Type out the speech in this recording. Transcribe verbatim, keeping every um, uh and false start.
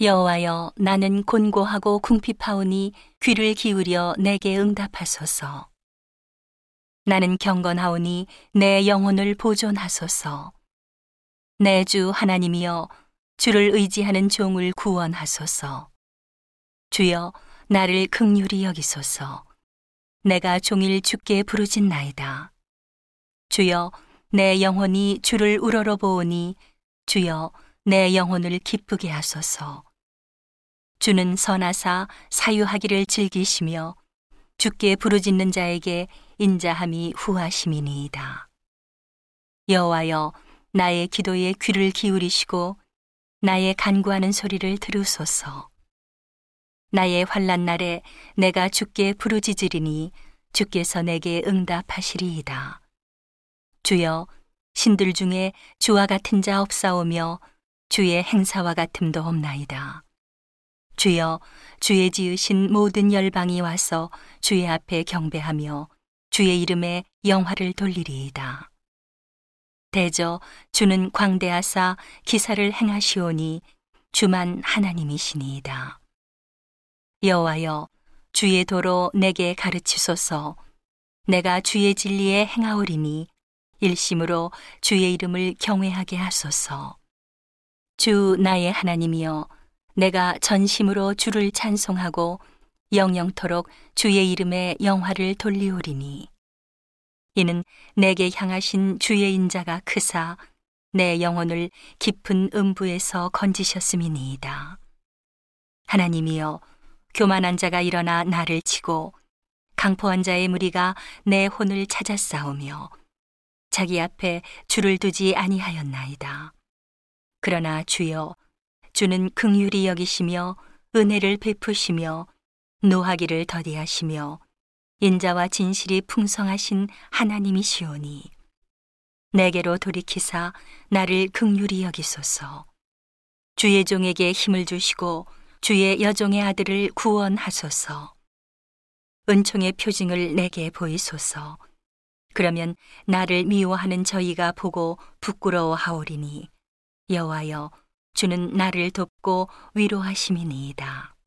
여호와여, 나는 곤고하고 궁핍하오니 귀를 기울여 내게 응답하소서. 나는 경건하오니 내 영혼을 보존하소서. 내 주 하나님이여, 주를 의지하는 종을 구원하소서. 주여, 나를 긍휼히 여기소서. 내가 종일 주께 부르짖 나이다. 주여, 내 영혼이 주를 우러러보오니 주여, 내 영혼을 기쁘게 하소서. 주는 선하사 사유하기를 즐기시며 주께 부르짖는 자에게 인자함이 후하심이니이다. 여호와여, 나의 기도에 귀를 기울이시고 나의 간구하는 소리를 들으소서. 나의 환난 날에 내가 주께 부르짖으리니 주께서 내게 응답하시리이다. 주여, 신들 중에 주와 같은 자 없사오며 주의 행사와 같음도 없나이다. 주여, 주의 지으신 모든 열방이 와서 주의 앞에 경배하며 주의 이름에 영화를 돌리리이다. 대저 주는 광대하사 기사를 행하시오니 주만 하나님이시니이다. 여호와여, 주의 도로 내게 가르치소서. 내가 주의 진리에 행하오리니 일심으로 주의 이름을 경외하게 하소서. 주 나의 하나님이여, 내가 전심으로 주를 찬송하고 영영토록 주의 이름에 영화를 돌리오리니, 이는 내게 향하신 주의 인자가 크사 내 영혼을 깊은 음부에서 건지셨음이니이다. 하나님이여, 교만한 자가 일어나 나를 치고 강포한 자의 무리가 내 혼을 찾아 싸우며 자기 앞에 주를 두지 아니하였나이다. 그러나 주여, 주는 긍휼히 여기시며 은혜를 베푸시며 노하기를 더디하시며 인자와 진실이 풍성하신 하나님이시오니, 내게로 돌이키사 나를 긍휼히 여기소서. 주의 종에게 힘을 주시고 주의 여종의 아들을 구원하소서. 은총의 표징을 내게 보이소서. 그러면 나를 미워하는 저희가 보고 부끄러워하오리니 여호와여, 주는 나를 돕고 위로하심이니이다.